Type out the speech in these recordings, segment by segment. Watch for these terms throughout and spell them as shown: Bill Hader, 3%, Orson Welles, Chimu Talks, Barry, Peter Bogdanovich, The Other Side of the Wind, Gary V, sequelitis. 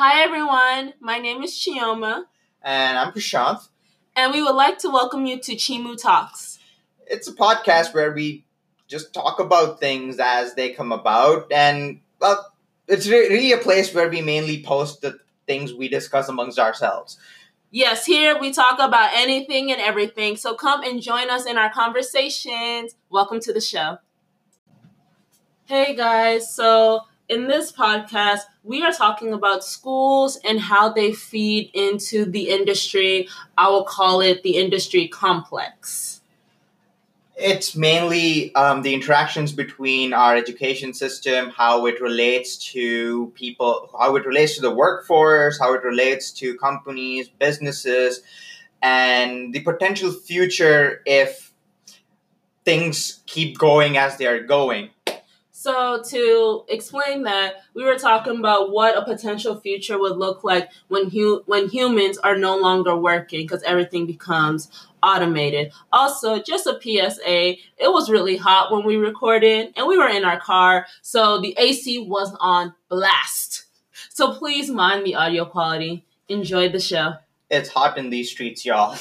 Hi everyone, my name is Chioma. And I'm Prashanth. And we would like to welcome you to Chimu Talks. It's a podcast where we just talk about things as they come about. And, well, it's really a place where we mainly post the things we discuss amongst ourselves. Yes, here we talk about anything and everything. So come and join us in our conversations. Welcome to the show. Hey guys, so in this podcast, we are talking about schools and how they feed into the industry. I will call it the industry complex. It's mainly the interactions between our education system, how it relates to people, how it relates to the workforce, how it relates to companies, businesses, and the potential future if things keep going as they are going. So to explain that, we were talking about what a potential future would look like when humans are no longer working because everything becomes automated. Also, just a PSA, it was really hot when we recorded and we were in our car, so the AC was on blast. So please mind the audio quality. Enjoy the show. It's hot in these streets, y'all.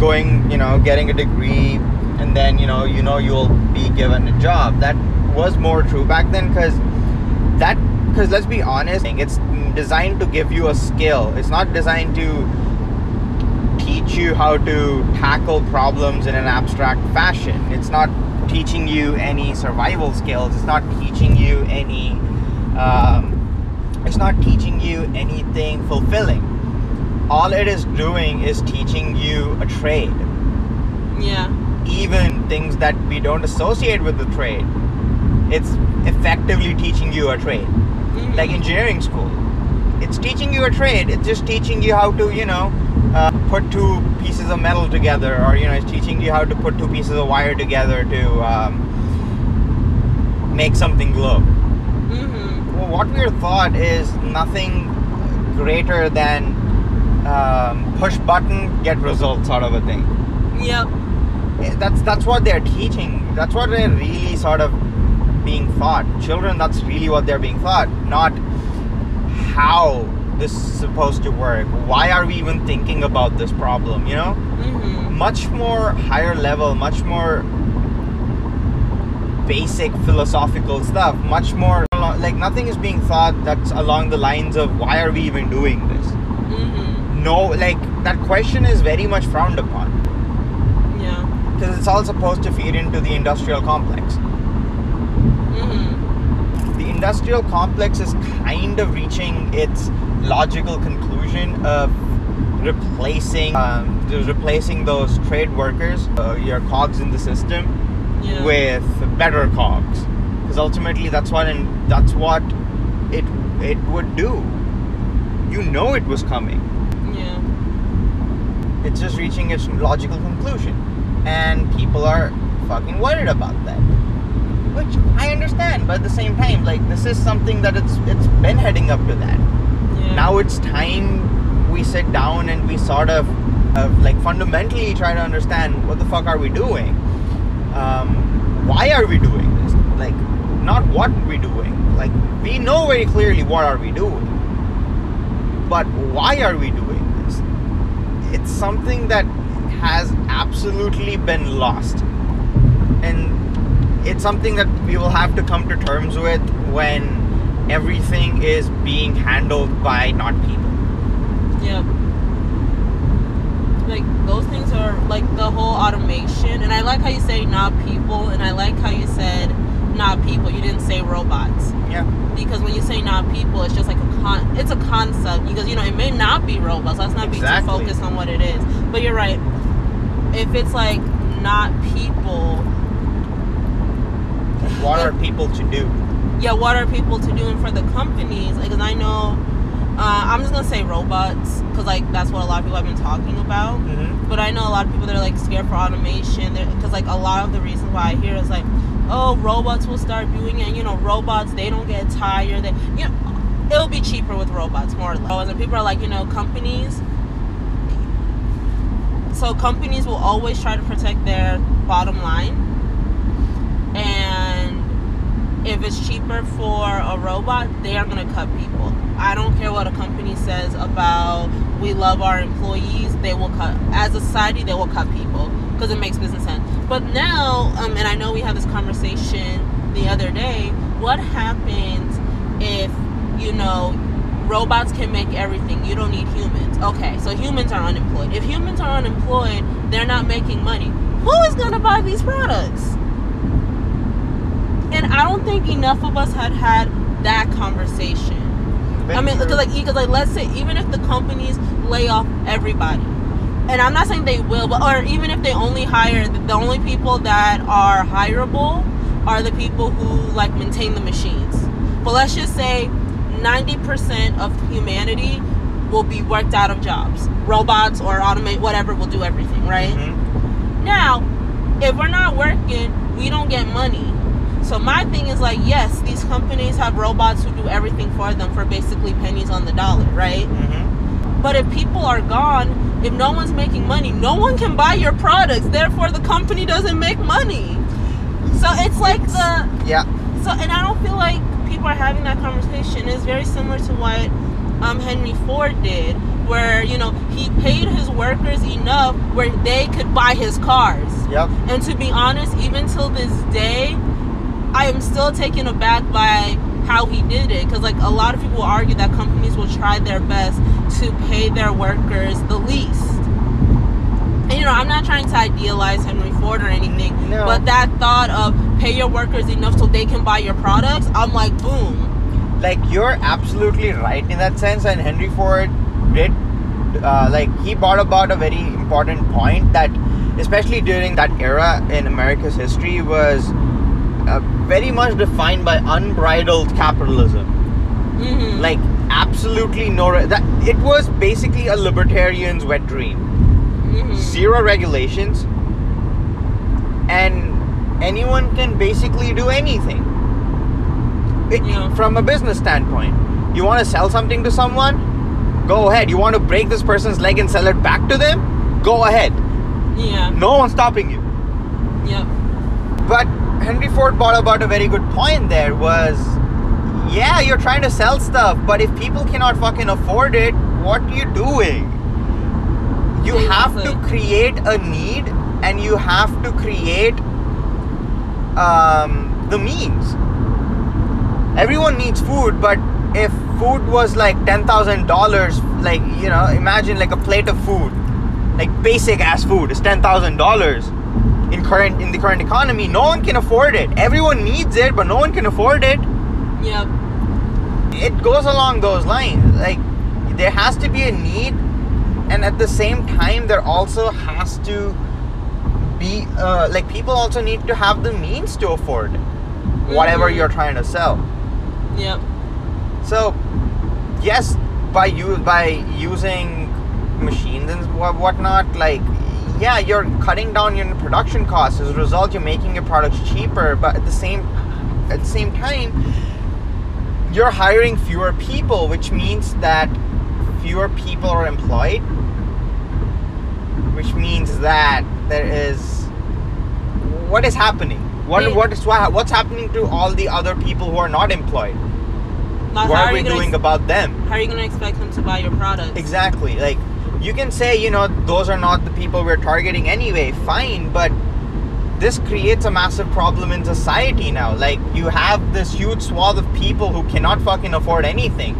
Going, getting a degree, and then, you'll be given a job. That was more true back then because let's be honest, it's designed to give you a skill. It's not designed to teach you how to tackle problems in an abstract fashion. It's not teaching you any survival skills. It's not teaching you any, it's not teaching you anything fulfilling. All it is doing is teaching you a trade. Yeah. Even things that we don't associate with the trade, it's effectively teaching you a trade. Mm-hmm. Like engineering school, it's teaching you a trade. It's just teaching you how to put two pieces of metal together, or it's teaching you how to put two pieces of wire together to make something glow. Mm-hmm. Well, what we're taught is nothing greater than push button, get result sort of a thing. Yep. That's what they're teaching. That's what they're really sort of being taught. Children, that's really what they're being taught. Not how this is supposed to work. Why are we even thinking about this problem, Mm-hmm. Much more higher level, much more basic philosophical stuff. Much more, like nothing is being taught that's along the lines of why are we even doing this? Mm-hmm. No, like that question is very much frowned upon. Because it's all supposed to feed into the industrial complex. Mm-hmm. The industrial complex is kind of reaching its logical conclusion of replacing those trade workers, your cogs in the system, yeah, with better cogs. Because ultimately, that's what it would do. It was coming. Yeah. It's just reaching its logical conclusion. And people are fucking worried about that, which I understand, but at the same time, like, this is something that it's been heading up to that. Yeah. Now it's time we sit down and we sort of like fundamentally try to understand what the fuck are we doing, why are we doing this, like not what we're doing, like we know very clearly what are we doing, but why are we doing this? It's something that has absolutely been lost, and it's something that we will have to come to terms with when everything is being handled by not people. Yeah, like those things are like the whole automation, and I like how you say not people, and I like how you said not people, you didn't say robots. Yeah, because when you say not people, it's just like it's a concept, because it may not be robots. Let's not be too focused on what it is, but you're right. If it's like not people, what are people to do? Yeah, what are people to do? And for the companies, because I know, I'm just gonna say robots, because like that's what a lot of people have been talking about. Mm-hmm. But I know a lot of people that are like scared for automation, because like a lot of the reason why I hear is like, oh, robots will start doing it. Robots, they don't get tired. They, it'll be cheaper with robots, more or less. And people are like, companies. So companies will always try to protect their bottom line, and if it's cheaper for a robot, they are going to cut people. I don't care what a company says about we love our employees, they will cut, as a society, they will cut people because it makes business sense. But now, and I know we had this conversation the other day, what happens if, you know, robots can make everything, you don't need humans? Okay, so humans are unemployed. If humans are unemployed, they're not making money. Who is going to buy these products? And I don't think enough of us had that conversation. I mean, because let's say, even if the companies lay off everybody, and I'm not saying they will, but or even if they only hire, the only people that are hireable are the people who, like, maintain the machines. But let's just say 90% of humanity will be worked out of jobs. Robots or automate, whatever, will do everything, right? Mm-hmm. Now, if we're not working, we don't get money. So my thing is, like, yes, these companies have robots who do everything for them for basically pennies on the dollar, right? Mm-hmm. But if people are gone, if no one's making money, no one can buy your products. Therefore, the company doesn't make money. So it's like the... Yeah. So, and I don't feel like people are having that conversation. It's very similar to what Henry Ford did, where, you know, he paid his workers enough where they could buy his cars. Yep. And to be honest, even till this day, I am still taken aback by how he did it, because, like, a lot of people will argue that companies will try their best to pay their workers the least. And, you know, I'm not trying to idealize Henry Ford or anything, no. But that thought of pay your workers enough so they can buy your products, I'm like, boom. Like, you're absolutely right in that sense, and Henry Ford did, he brought about a very important point that, especially during that era in America's history, was... very much defined by unbridled capitalism. Mm-hmm. Like, absolutely no... That it was basically a libertarian's wet dream. Mm-hmm. Zero regulations. And anyone can basically do anything. From a business standpoint. You want to sell something to someone? Go ahead. You want to break this person's leg and sell it back to them? Go ahead. Yeah. No one's stopping you. Yep. But... Henry Ford brought about a very good point there was, yeah, you're trying to sell stuff, but if people cannot fucking afford it, what are you doing? You have to create a need and you have to create the means. Everyone needs food, but if food was like $10,000, like, you know, imagine like a plate of food, like basic ass food is $10,000. In the current economy, no one can afford it. Everyone needs it, but no one can afford it. Yep. It goes along those lines. Like, there has to be a need, and at the same time, there also has to be people also need to have the means to afford whatever you're trying to sell. Yep. So, yes, by using machines and whatnot, like. Yeah, you're cutting down your production costs. As a result, you're making your products cheaper, but at the same time, you're hiring fewer people, which means that fewer people are employed, which means that there is... What is happening? What's happening to all the other people who are not employed? What are we doing about them? How are you going to expect them to buy your products? Exactly, like... You can say, you know, those are not the people we're targeting anyway, fine, but this creates a massive problem in society now. Like, you have this huge swath of people who cannot fucking afford anything.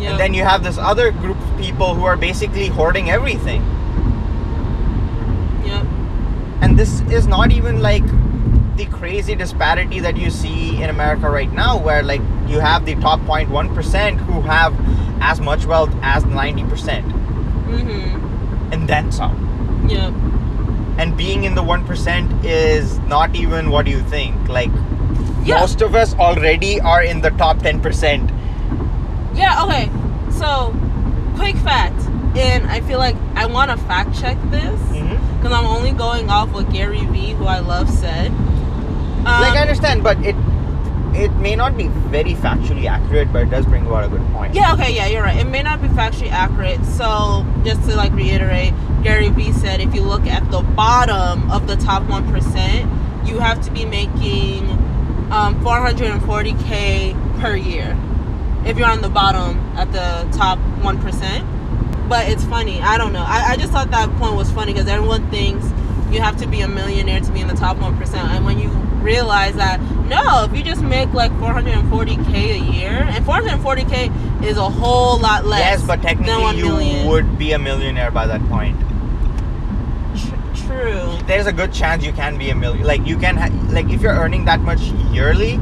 Yep. And then you have this other group of people who are basically hoarding everything. Yep. And this is not even, like, the crazy disparity that you see in America right now, where, like, you have the top 0.1% who have as much wealth as 90%. Mm-hmm. And then some. Yep. And being in the 1% is not even what you think. Like, most of us already are in the top 10%. Yeah, okay. So, quick fact. And I feel like I want to fact check this. Mm-hmm. Because I'm only going off what Gary V, who I love, said. I understand, but it may not be very factually accurate, but it does bring about a good point. Yeah, okay, yeah, you're right. It may not be factually accurate. So, just to, like, reiterate, Gary Vee said if you look at the bottom of the top 1%, you have to be making $440K per year. if you're on the bottom at the top 1%. But it's funny. I don't know. I just thought that point was funny because everyone thinks you have to be a millionaire to be in the top 1%. And when you realize that, no, if you just make like $440K a year, and $440K is a whole lot less. Yes, but technically you would be a millionaire by that point. True. There's a good chance you can be a millionaire. Like you can, like if you're earning that much yearly,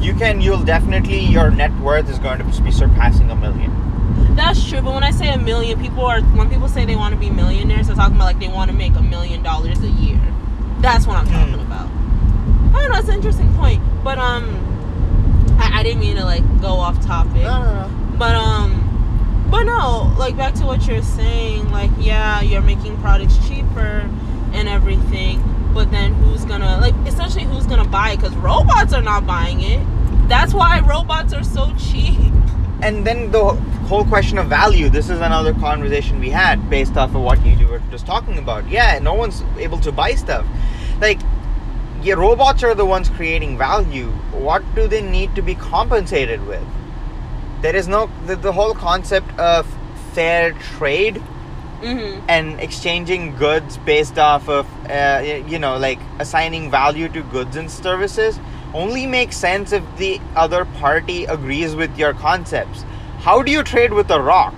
you'll definitely, your net worth is going to be surpassing a million. That's true, but when I say a million, when people say they want to be millionaires, they're talking about like they want to make $1 million a year. That's what I'm talking about. I don't know, it's an interesting point. But I didn't mean to like go off topic. No. But no, like back to what you're saying, like yeah, you're making products cheaper and everything, but then who's gonna buy it? Because robots are not buying it. That's why robots are so cheap. And then the whole question of value, this is another conversation we had based off of what you were just talking about. Yeah, no one's able to buy stuff. Like, yeah, robots are the ones creating value. What do they need to be compensated with? There is no... The whole concept of fair trade and exchanging goods based off of, like assigning value to goods and services only makes sense if the other party agrees with your concepts. How do you trade with a rock?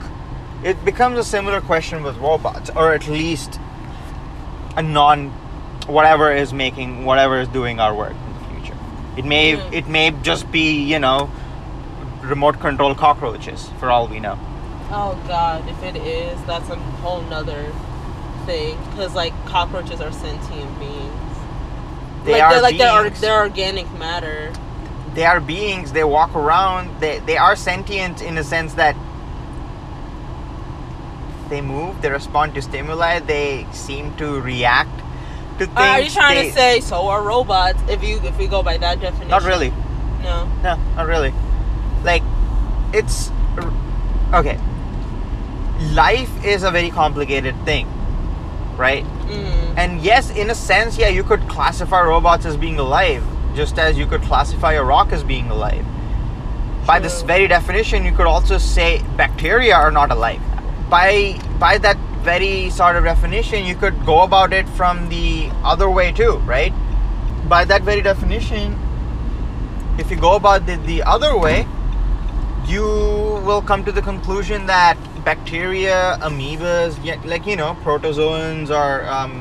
It becomes a similar question with robots, or at least a whatever is doing our work in the future. It may just be, remote control cockroaches for all we know. Oh God, if it is, that's a whole nother thing, because like cockroaches are sentient beings. They're organic matter. They are beings. They walk around. They are sentient in a sense that they move. They respond to stimuli. They seem to react to things. Are you trying to say so are robots? If we go by that definition, not really. No, not really. Like, it's okay. Life is a very complicated thing, right? Mm-hmm. And yes, in a sense, yeah, you could classify robots as being alive, just as you could classify a rock as being alive. True. By this very definition, you could also say bacteria are not alive. By that very sort of definition, you could go about it from the other way too, right? By that very definition, if you go about it the other way, you will come to the conclusion that bacteria, amoebas, protozoans or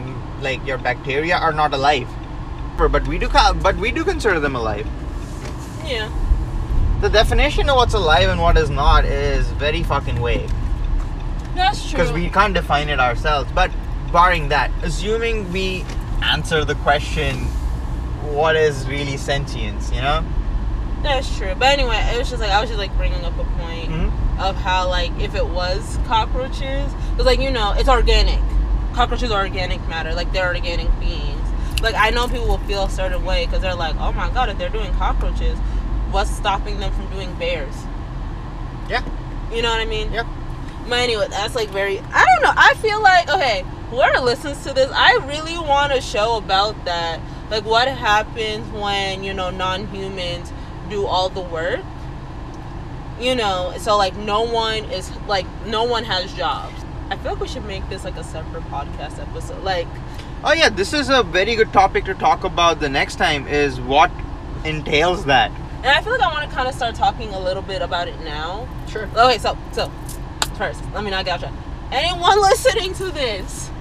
your bacteria are not alive, but we do consider them alive. Yeah. The definition of what's alive and what is not is very fucking vague. That's true. Because we can't define it ourselves. But barring that, assuming we answer the question, what is really sentience? That's true. But anyway, it was just like, I was just like bringing up a point of how like if it was cockroaches, because like it's organic. Cockroaches are organic matter. Like they're organic beings. Like I know people will feel a certain way because they're like, oh my God, if they're doing cockroaches, what's stopping them from doing bears? Yeah. You know what I mean? Yep. But anyway, that's like very, I don't know. I feel like, okay, whoever listens to this, I really want a show about that. Like what happens when, non-humans do all the work, so like no one has jobs. I feel like we should make this like a separate podcast episode. Like, oh yeah, this is a very good topic to talk about the next time, is what entails that. And I feel like I want to kind of start talking a little bit about it now. Sure. Okay, so first, let me not gotcha. Anyone listening to this,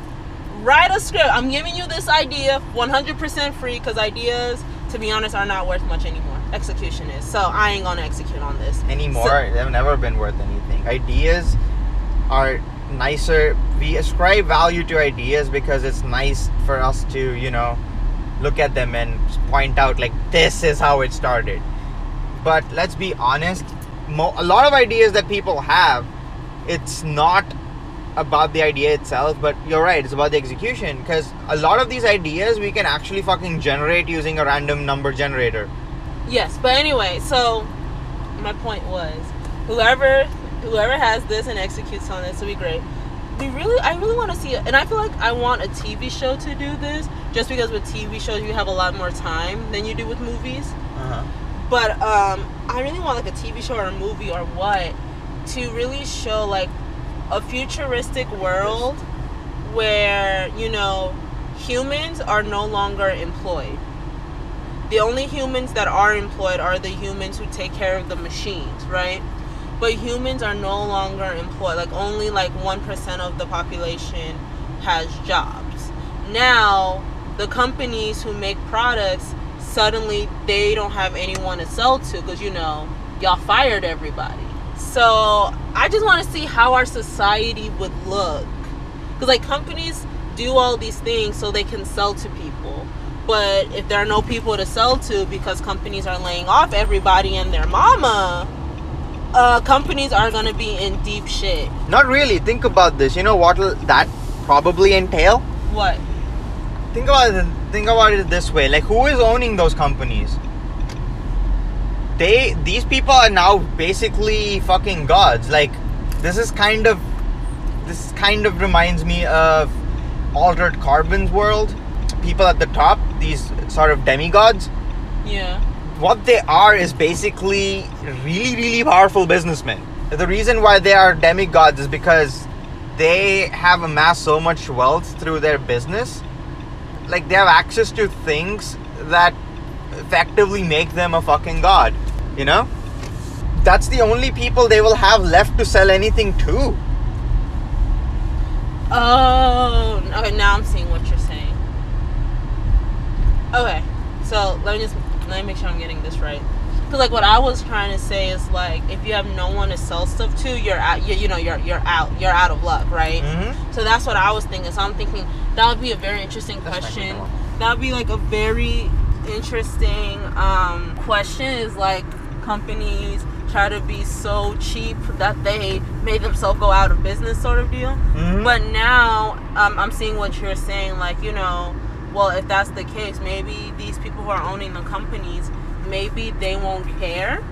write a script. I'm giving you this idea 100% free, because ideas, to be honest, are not worth much anymore. Execution is. So I ain't gonna execute on this anymore. They've never been worth anything. Ideas are nicer. We ascribe value to ideas because it's nice for us to, look at them and point out like this is how it started. But let's be honest, a lot of ideas that people have, it's not about the idea itself, but you're right, it's about the execution, because a lot of these ideas we can actually fucking generate using a random number generator. Yes, but anyway, so my point was, whoever has this and executes on this will be great. I really want to see it, and I feel like I want a TV show to do this, just because with TV shows you have a lot more time than you do with movies. Uh-huh. But I really want like a TV show or a movie or what to really show like a futuristic world where, you know, humans are no longer employed. The only humans that are employed are the humans who take care of the machines, right? But humans are no longer employed. Like only like 1% of the population has jobs. Now the companies who make products, suddenly they don't have anyone to sell to because, you know, y'all fired everybody. So I just want to see how our society would look, because like companies do all these things so they can sell to people. But if there are no people to sell to because companies are laying off everybody and their mama, companies are going to be in deep shit. Not really. Think about this. You know what will that probably entail? What? Think about it this way. Like, who is owning those companies? These people are now basically fucking gods. Like, this kind of reminds me of Altered Carbon's world. People at the top, these sort of demigods. Yeah. What they are is basically really, really powerful businessmen. The reason why they are demigods is because they have amassed so much wealth through their business. Like, they have access to things that effectively make them a fucking god, you know? That's the only people they will have left to sell anything to. Oh, okay, now I'm seeing what you're saying. Okay, so let me make sure I'm getting this right. Because like what I was trying to say is like, if you have no one to sell stuff to, you're out. You know, you're out of luck, right? Mm-hmm. So that's what I was thinking. So I'm thinking that would be a very interesting question. That would be like a very interesting question. Is like companies try to be so cheap that they made themselves go out of business, sort of deal. Mm-hmm. But now I'm seeing what you're saying. Like, you know, well, if that's the case, maybe these people who are owning the companies, maybe they won't care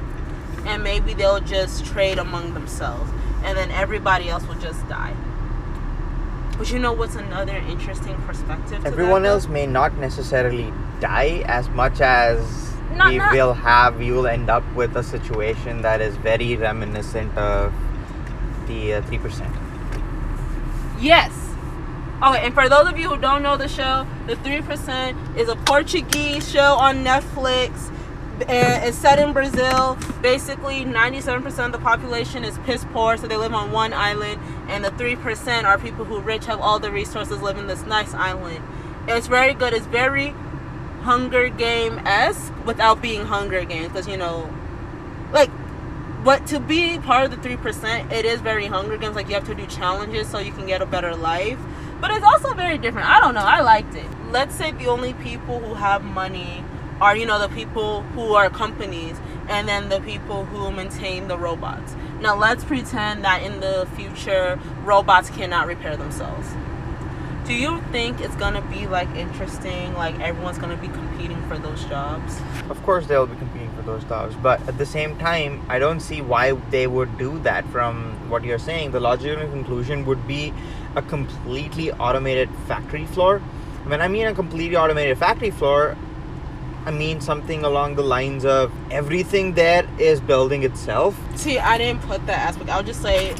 and maybe they'll just trade among themselves and then everybody else will just die. But you know what's another interesting perspective to everyone that? Else may not necessarily die as much as you'll end up with a situation that is very reminiscent of the 3%. Yes. Okay, and for those of you who don't know the show, the 3% is a Portuguese show on Netflix. It's set in Brazil. Basically, 97% of the population is piss poor, so they live on one island, and the 3% are people who rich, have all the resources, live in this nice island. It's very good. It's very Hunger Game-esque without being Hunger Games, because, you know, like, but to be part of the 3%, it is very Hunger Games. Like, you have to do challenges so you can get a better life, but it's also very different. I don't know. I liked it. Let's say the only people who have money are, you know, the people who are companies and then the people who maintain the robots. Now, let's pretend that in the future, robots cannot repair themselves. Do you think it's going to be, like, interesting, like, everyone's going to be competing for those jobs? Of course they'll be competing for those jobs, but at the same time, I don't see why they would do that from what you're saying. The logical conclusion would be a completely automated factory floor. When I mean a completely automated factory floor, I mean something along the lines of everything there is building itself. See, I didn't put that aspect. I'm just saying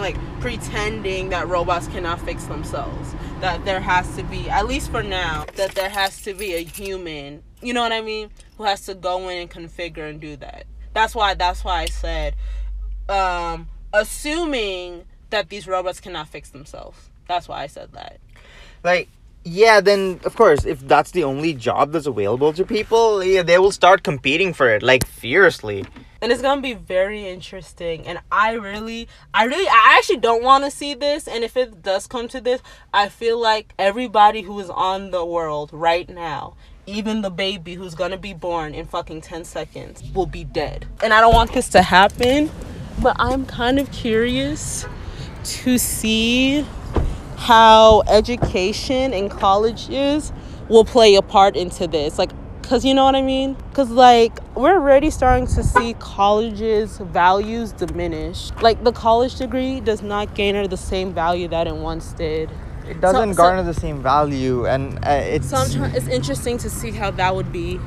like pretending that robots cannot fix themselves. That there has to be, at least for now, that there has to be a human, you know what I mean, who has to go in and configure and do that. That's why I said, assuming that these robots cannot fix themselves. That's why I said that. Like, yeah, then, of course, if that's the only job that's available to people, yeah, they will start competing for it, like, fiercely. And it's gonna be very interesting, and I actually don't want to see this, and if it does come to this, I feel like everybody who is on the world right now, even the baby who's gonna be born in fucking 10 seconds, will be dead. And I don't want this to happen, but I'm kind of curious to see how education and colleges will play a part into this, like, because, you know what I mean, because like we're already starting to see colleges' values diminish. Like, the college degree does not garner the same value that it once did. It doesn't garner the same value, and it's interesting to see how that would be.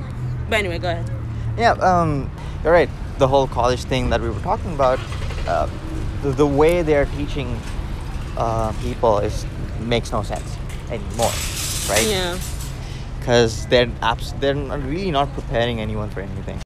But anyway, go ahead. Yeah, you're right. The whole college thing that we were talking about, the way they're teaching people makes no sense anymore, right? Yeah. Because they're really not preparing anyone for anything.